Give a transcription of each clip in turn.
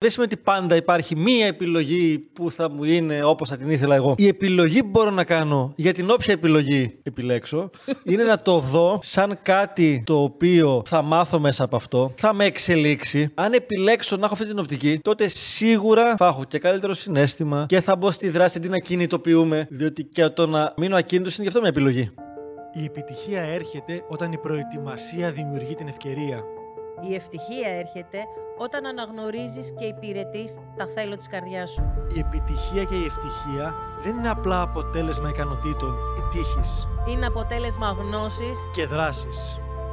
Δεν σημαίνει ότι πάντα υπάρχει μία επιλογή που θα μου είναι όπως θα την ήθελα εγώ. Η επιλογή που μπορώ να κάνω, για την όποια επιλογή επιλέξω, είναι να το δω σαν κάτι το οποίο θα μάθω μέσα από αυτό, θα με εξελίξει. Αν επιλέξω να έχω αυτή την οπτική, τότε σίγουρα θα έχω και καλύτερο συναίσθημα και θα μπω στη δράση αντί να κινητοποιούμε, διότι και το να μείνω ακίνητος είναι γι' αυτό μια επιλογή. Η επιτυχία έρχεται όταν η προετοιμασία δημιουργεί την ευκαιρία. Η ευτυχία έρχεται όταν αναγνωρίζεις και υπηρετείς τα θέλω της καρδιάς σου. Η επιτυχία και η ευτυχία δεν είναι απλά αποτέλεσμα ικανοτήτων ή τύχης. Είναι αποτέλεσμα γνώσης και δράσης.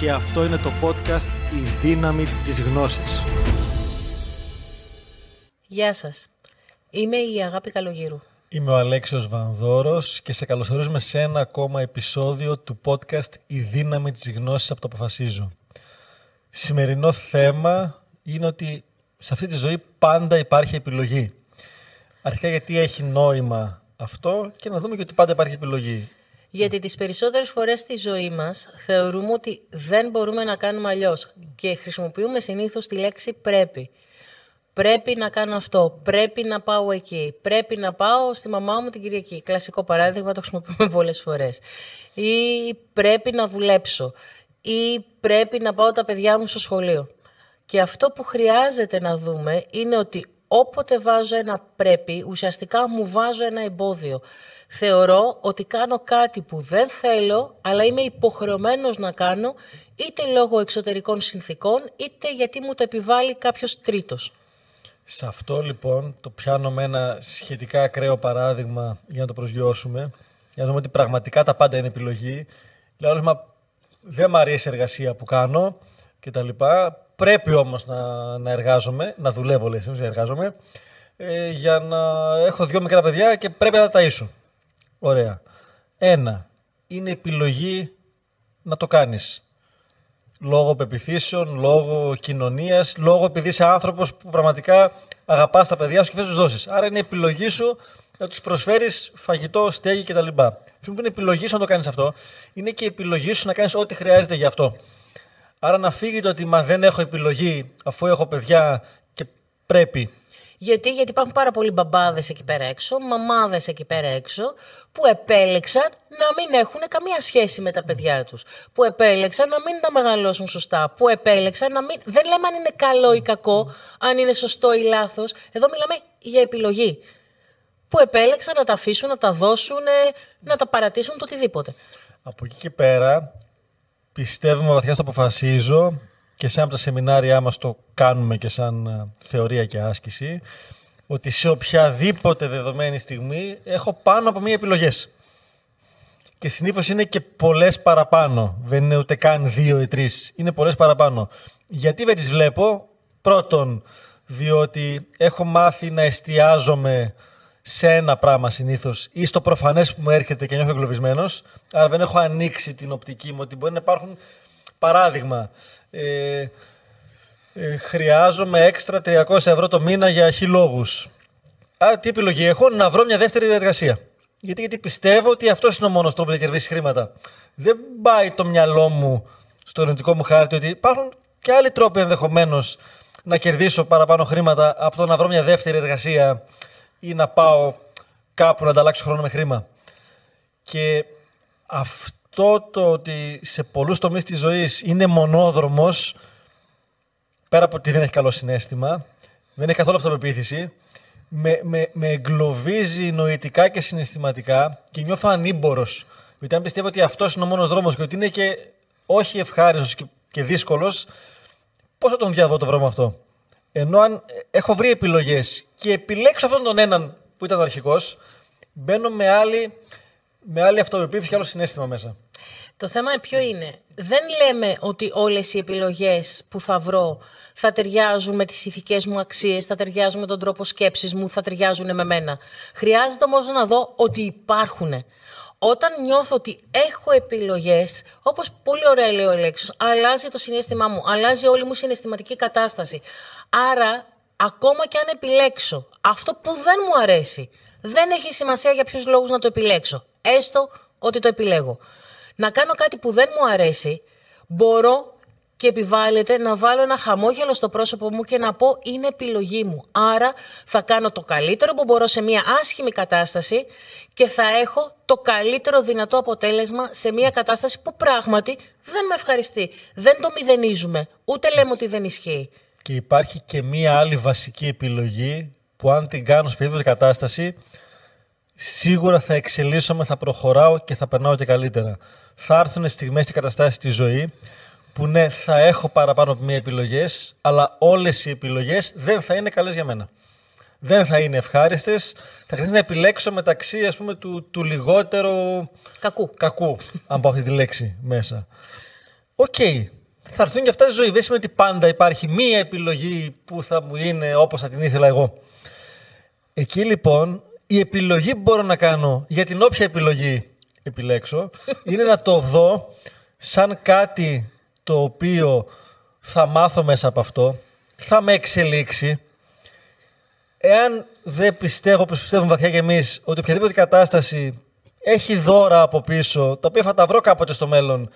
Και αυτό είναι το podcast «Η δύναμη της γνώσης». Γεια σας. Είμαι η Αγάπη Καλογύρου. Είμαι ο Αλέξιος Βανδώρος και σε καλωσορίζουμε σε ένα ακόμα επεισόδιο του podcast «Η δύναμη της γνώσης» από το Αποφασίζω. Σημερινό θέμα είναι ότι σε αυτή τη ζωή πάντα υπάρχει επιλογή. Αρχικά γιατί έχει νόημα αυτό και να δούμε και ότι πάντα υπάρχει επιλογή. Γιατί τις περισσότερες φορές στη ζωή μας θεωρούμε ότι δεν μπορούμε να κάνουμε αλλιώς και χρησιμοποιούμε συνήθως τη λέξη πρέπει. Πρέπει να κάνω αυτό, πρέπει να πάω εκεί, πρέπει να πάω στη μαμά μου την Κυριακή. Κλασικό παράδειγμα, το χρησιμοποιούμε πολλές φορές. Ή πρέπει να δουλέψω, ή πρέπει να πάω τα παιδιά μου στο σχολείο. Και αυτό που χρειάζεται να δούμε είναι ότι όποτε βάζω ένα πρέπει, ουσιαστικά μου βάζω ένα εμπόδιο. Θεωρώ ότι κάνω κάτι που δεν θέλω, αλλά είμαι υποχρεωμένος να κάνω, είτε λόγω εξωτερικών συνθήκων, είτε γιατί μου το επιβάλλει κάποιος τρίτος. Σε αυτό λοιπόν το πιάνω με ένα σχετικά ακραίο παράδειγμα για να το προσγειώσουμε, για να δούμε ότι πραγματικά τα πάντα είναι επιλογή. Λέω όλος, μα δεν μ' αρέσει η εργασία που κάνω κτλ. Πρέπει όμως να εργάζομαι, να δουλεύω λέει, να εργάζομαι, για να έχω δύο μικρά παιδιά και πρέπει να τα ταΐσω. Ωραία. Ένα, είναι επιλογή να το κάνεις. Λόγω πεποιθήσεων, λόγω κοινωνίας, λόγω επειδή είσαι άνθρωπος που πραγματικά αγαπάς τα παιδιά σου και θες να τους δώσεις. Άρα είναι επιλογή σου να τους προσφέρεις φαγητό, στέγη κτλ. Που είναι επιλογή σου να το κάνεις αυτό, είναι και επιλογή σου να κάνεις ό,τι χρειάζεται για αυτό. Άρα να φύγει το ότι μα δεν έχω επιλογή αφού έχω παιδιά και πρέπει. Γιατί υπάρχουν πάρα πολλοί μπαμπάδες εκεί πέρα έξω, μαμάδες εκεί πέρα έξω, που επέλεξαν να μην έχουν καμία σχέση με τα παιδιά τους. Που επέλεξαν να μην τα μεγαλώσουν σωστά. Που επέλεξαν να μην. Δεν λέμε αν είναι καλό ή κακό, αν είναι σωστό ή λάθος. Εδώ μιλάμε για επιλογή. Που επέλεξαν να τα αφήσουν, να τα δώσουν, να τα παρατήσουν, το οτιδήποτε. Από εκεί και πέρα, πιστεύουμε βαθιά στο Αποφασίζω. Και σε ένα από τα σεμινάρια μας το κάνουμε και σαν θεωρία και άσκηση, ότι σε οποιαδήποτε δεδομένη στιγμή έχω πάνω από μία επιλογές. Και συνήθως είναι και πολλές παραπάνω. Δεν είναι ούτε καν δύο ή τρεις. Είναι πολλές παραπάνω. Γιατί δεν τις βλέπω? Πρώτον, διότι έχω μάθει να εστιάζομαι σε ένα πράγμα συνήθως ή στο προφανές που μου έρχεται και νιώθω εγκλωβισμένος. Άρα δεν έχω ανοίξει την οπτική μου ότι μπορεί να υπάρχουν. Παράδειγμα, χρειάζομαι έξτρα 300 ευρώ το μήνα για χιλόγους. Άρα τι επιλογή έχω? Να βρω μια δεύτερη εργασία. Γιατί πιστεύω ότι αυτός είναι ο μόνος τρόπος να κερδίσεις χρήματα. Δεν πάει το μυαλό μου στο νοητικό μου χάρτη ότι υπάρχουν και άλλοι τρόποι ενδεχομένως να κερδίσω παραπάνω χρήματα από το να βρω μια δεύτερη εργασία ή να πάω κάπου να ανταλλάξω χρόνο με χρήμα. Και αυτό το ότι σε πολλούς τομείς της ζωής είναι μονόδρομος, πέρα από ότι δεν έχει καλό συναίσθημα, δεν έχει καθόλου αυτοπεποίθηση, με εγκλωβίζει νοητικά και συναισθηματικά και νιώθω ανήμπορος. Γιατί αν πιστεύω ότι αυτός είναι ο μόνος δρόμος και ότι είναι και όχι ευχάριστος και δύσκολος, πώς θα τον διαβώ το δρόμο αυτό? Ενώ αν έχω βρει επιλογές και επιλέξω αυτόν τον έναν που ήταν ο αρχικός, μπαίνω με άλλη αυτοπεποίθηση και άλλο συναίσθημα μέσα. Το θέμα ποιο είναι? Δεν λέμε ότι όλες οι επιλογές που θα βρω θα ταιριάζουν με τις ηθικές μου αξίες, θα ταιριάζουν με τον τρόπο σκέψης μου, θα ταιριάζουν με μένα. Χρειάζεται όμως να δω ότι υπάρχουν. Όταν νιώθω ότι έχω επιλογές, όπως πολύ ωραία λέει ο Αλέξιος, αλλάζει το συναίσθημά μου, αλλάζει όλη μου συναισθηματική κατάσταση. Άρα, ακόμα και αν επιλέξω αυτό που δεν μου αρέσει, δεν έχει σημασία για ποιους λόγους να το επιλέξω. Έστω ότι το επιλέγω. Να κάνω κάτι που δεν μου αρέσει, μπορώ και επιβάλλεται να βάλω ένα χαμόγελο στο πρόσωπο μου και να πω είναι επιλογή μου. Άρα θα κάνω το καλύτερο που μπορώ σε μια άσχημη κατάσταση και θα έχω το καλύτερο δυνατό αποτέλεσμα σε μια κατάσταση που πράγματι δεν με ευχαριστεί. Δεν το μηδενίζουμε, ούτε λέμε ότι δεν ισχύει. Και υπάρχει και μια άλλη βασική επιλογή που αν την κάνω σε οποιαδήποτε κατάσταση, σίγουρα θα εξελίσσομαι, θα προχωράω και θα περνάω και καλύτερα. Θα έρθουν στιγμές και καταστάσεις στη ζωή που ναι, θα έχω παραπάνω από μία επιλογές, αλλά όλες οι επιλογές δεν θα είναι καλές για μένα. Δεν θα είναι ευχάριστες. Θα χρειάζεται να επιλέξω μεταξύ, ας πούμε, του λιγότερου κακού, αν πω αυτή τη λέξη μέσα. Οκ. Θα έρθουν και αυτά στη ζωή. Δεν σημαίνει ότι πάντα υπάρχει μία επιλογή που θα μου είναι όπως θα την ήθελα εγώ. Εκεί λοιπόν, η επιλογή που μπορώ να κάνω για την όποια επιλογή επιλέξω είναι να το δω σαν κάτι το οποίο θα μάθω μέσα από αυτό, θα με εξελίξει. Εάν δεν πιστεύω, όπως πιστεύουμε βαθιά κι εμείς, ότι οποιαδήποτε κατάσταση έχει δώρα από πίσω, τα οποία θα τα βρω κάποτε στο μέλλον,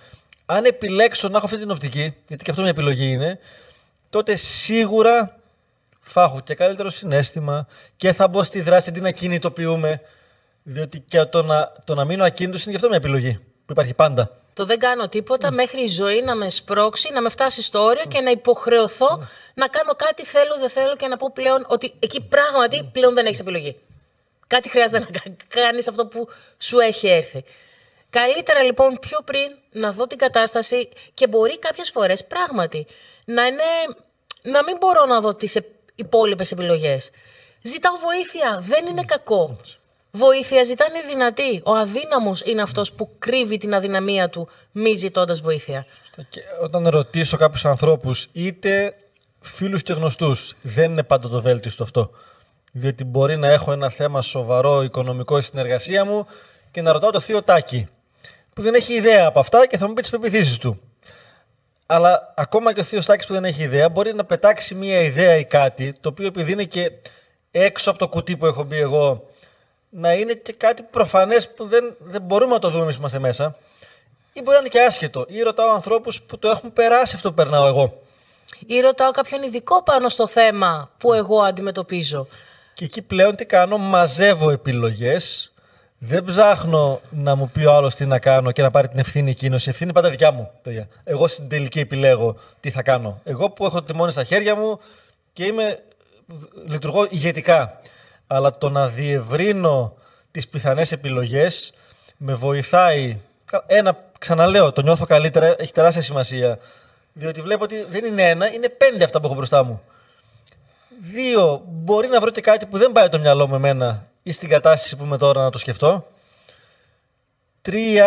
αν επιλέξω να έχω αυτή την οπτική, γιατί και αυτό μια επιλογή είναι, τότε σίγουρα θα έχω και καλύτερο συναίσθημα και θα μπω στη δράση, αντί να κινητοποιούμε, διότι και το να μείνω ακίνητος είναι γι' αυτό μια επιλογή που υπάρχει πάντα. Το δεν κάνω τίποτα μέχρι η ζωή να με σπρώξει, να με φτάσει στο όριο και να υποχρεωθώ να κάνω κάτι θέλω, δεν θέλω και να πω πλέον ότι εκεί πράγματι πλέον δεν έχεις επιλογή. Κάτι χρειάζεται να κάνεις αυτό που σου έχει έρθει. Καλύτερα λοιπόν πιο πριν να δω την κατάσταση και μπορεί κάποιες φορές πράγματι να μην μπορώ να δω τις υπόλοιπες επιλογές. Ζητάω βοήθεια, δεν είναι κακό. Βοήθεια ζητάνε οι δυνατοί. Ο αδύναμος είναι αυτός που κρύβει την αδυναμία του, μη ζητώντας βοήθεια. Και όταν ρωτήσω κάποιους ανθρώπους, είτε φίλους και γνωστούς, δεν είναι πάντα το βέλτιστο αυτό. Διότι μπορεί να έχω ένα θέμα σοβαρό οικονομικό στην εργασία μου και να ρωτάω το θείο Τάκη, που δεν έχει ιδέα από αυτά και θα μου πει τις πεποιθήσεις του. Αλλά ακόμα και ο θείος Τάκης που δεν έχει ιδέα μπορεί να πετάξει μία ιδέα ή κάτι, το οποίο επειδή είναι και έξω από το κουτί που έχω μπει εγώ, να είναι και κάτι προφανές που δεν μπορούμε να το δούμε εμείς που είμαστε μέσα. Ή μπορεί να είναι και άσχετο. Ή ρωτάω ανθρώπους που το έχουν περάσει αυτό που περνάω εγώ. Ή ρωτάω κάποιον ειδικό πάνω στο θέμα που εγώ αντιμετωπίζω. Και εκεί πλέον τι κάνω? Μαζεύω επιλογές. Δεν ψάχνω να μου πει ο άλλος τι να κάνω και να πάρει την ευθύνη εκείνος. Η ευθύνη πάντα δικιά μου, παιδιά. Εγώ στην τελική επιλέγω τι θα κάνω. Εγώ που έχω τιμόνι στα χέρια μου και λειτουργώ ηγετικά. Αλλά το να διευρύνω τις πιθανές επιλογές με βοηθάει. Ξαναλέω, το νιώθω καλύτερα, έχει τεράστια σημασία. Διότι βλέπω ότι δεν είναι ένα, είναι 5 αυτά που έχω μπροστά μου. 2, μπορεί να βρω και κάτι που δεν πάει το μυαλό μου εμένα ή στην κατάσταση που είμαι τώρα να το σκεφτώ. 3,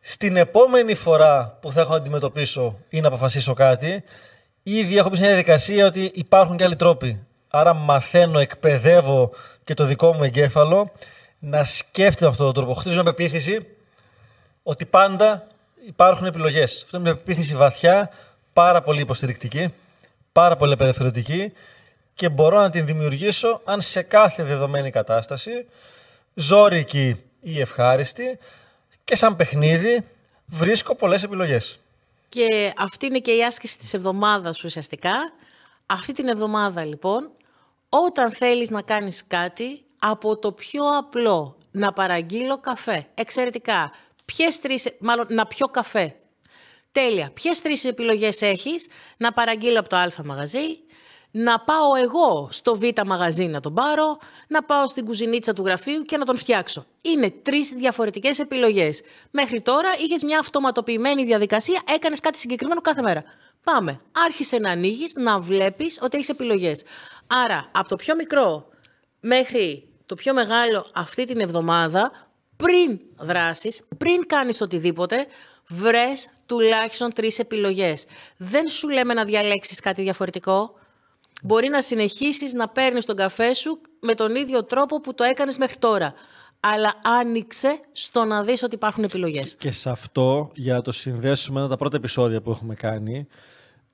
στην επόμενη φορά που θα έχω να αντιμετωπίσω ή να αποφασίσω κάτι, ήδη έχω μπει σε μια διαδικασία ότι υπάρχουν και άλλοι τρόποι. Άρα μαθαίνω, εκπαιδεύω και το δικό μου εγκέφαλο να σκέφτεται με αυτόν τον τρόπο. Χτίζω μια πεποίθηση ότι πάντα υπάρχουν επιλογές. Αυτό είναι μια πεποίθηση βαθιά, πάρα πολύ υποστηρικτική, πάρα πολύ απελευθερωτική και μπορώ να την δημιουργήσω αν σε κάθε δεδομένη κατάσταση, ζώρικη ή ευχάριστη και σαν παιχνίδι, βρίσκω πολλές επιλογές. Και αυτή είναι και η άσκηση της εβδομάδας ουσιαστικά. Αυτή την εβδομάδα λοιπόν, όταν θέλεις να κάνεις κάτι, από το πιο απλό, να παραγγείλω καφέ. Εξαιρετικά. Να πιω καφέ. Τέλεια. Ποιες 3 επιλογές έχεις? Να παραγγείλω από το Α μαγαζί, να πάω εγώ στο Β μαγαζί να τον πάρω, να πάω στην κουζινίτσα του γραφείου και να τον φτιάξω. Είναι 3 διαφορετικές επιλογές. Μέχρι τώρα είχες μια αυτοματοποιημένη διαδικασία, έκανες κάτι συγκεκριμένο κάθε μέρα. Πάμε. Άρχισε να ανοίγεις, να βλέπεις ότι έχεις επιλογές. Άρα, από το πιο μικρό μέχρι το πιο μεγάλο αυτή την εβδομάδα, πριν δράσεις, πριν κάνεις οτιδήποτε, βρες τουλάχιστον 3 επιλογές. Δεν σου λέμε να διαλέξεις κάτι διαφορετικό. Μπορεί να συνεχίσεις να παίρνεις τον καφέ σου με τον ίδιο τρόπο που το έκανες μέχρι τώρα. Αλλά άνοιξε στο να δεις ότι υπάρχουν επιλογές. Και σε αυτό, για να το συνδέσουμε ένα από τα πρώτα επεισόδια που έχουμε κάνει,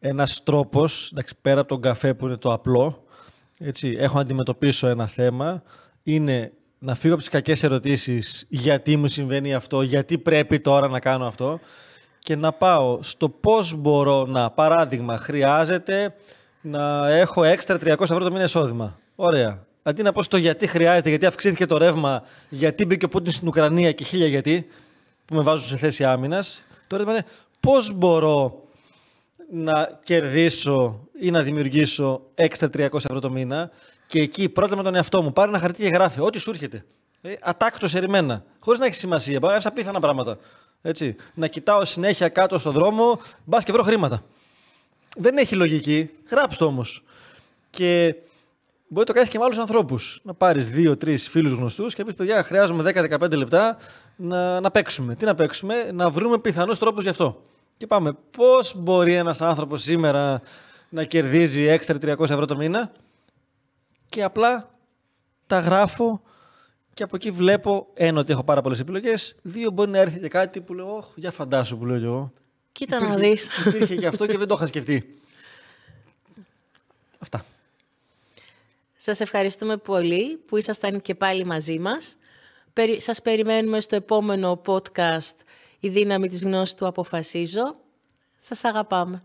ένας τρόπος, πέρα από τον καφέ που είναι το απλό, έτσι, έχω να αντιμετωπίσω ένα θέμα, είναι να φύγω από τις κακές ερωτήσεις, γιατί μου συμβαίνει αυτό, γιατί πρέπει τώρα να κάνω αυτό, και να πάω στο πώς μπορώ να, παράδειγμα, χρειάζεται να έχω έξτρα 300 ευρώ το μήνα εισόδημα. Ωραία. Αντί να πω στο γιατί χρειάζεται, γιατί αυξήθηκε το ρεύμα, γιατί μπήκε ο Πούτιν στην Ουκρανία και χίλια γιατί, που με βάζουν σε θέση άμυνας, το ρεύμα είναι πώς μπορώ να κερδίσω ή να δημιουργήσω έξτρα 300 ευρώ το μήνα. Και εκεί πρώτα με τον εαυτό μου, πάρε ένα χαρτί και γράφει ό,τι σου έρχεται. Ατάκτως ερημένα, χωρίς να έχει σημασία, έψα απίθανα πράγματα. Έτσι. Να κοιτάω συνέχεια κάτω στον δρόμο, μπας και βρω χρήματα. Δεν έχει λογική, γράψτε όμως. Και μπορεί να το κάνεις και με άλλους ανθρώπους. Να πάρεις 2-3 φίλους γνωστούς και πεις: παιδιά, χρειάζομαι 10-15 λεπτά να παίξουμε. Τι να παίξουμε, να βρούμε πιθανούς τρόπους γι' αυτό. Και πάμε. Πώς μπορεί ένας άνθρωπος σήμερα να κερδίζει έξτρα 300 ευρώ το μήνα? Και απλά τα γράφω και από εκεί βλέπω, ένα, ότι έχω πάρα πολλές επιλογές. Δύο, μπορεί να έρθει και κάτι που λέω: όχ, για φαντάσου, που λέω κι εγώ. Κοίτα να δεις. Υπήρχε και αυτό και δεν το είχα σκεφτεί. Αυτά. Σας ευχαριστούμε πολύ που ήσασταν και πάλι μαζί μας. Σας περιμένουμε στο επόμενο podcast «Η δύναμη της γνώσης» του «Αποφασίζω». Σας αγαπάμε.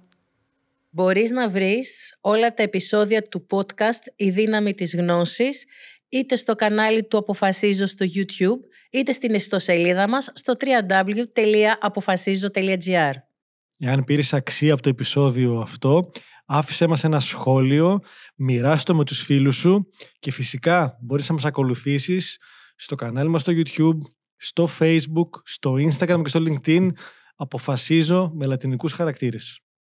Μπορείς να βρεις όλα τα επεισόδια του podcast «Η δύναμη της γνώσης» είτε στο κανάλι του «Αποφασίζω» στο YouTube, είτε στην ιστοσελίδα μας στο www.apofasizo.gr. Εάν πήρες αξία από το επεισόδιο αυτό, άφησέ μας ένα σχόλιο, μοιράσου το με τους φίλους σου και φυσικά μπορείς να μας ακολουθήσεις στο κανάλι μας στο YouTube, στο Facebook, στο Instagram και στο LinkedIn. Αποφασίζω με λατινικούς χαρακτήρες.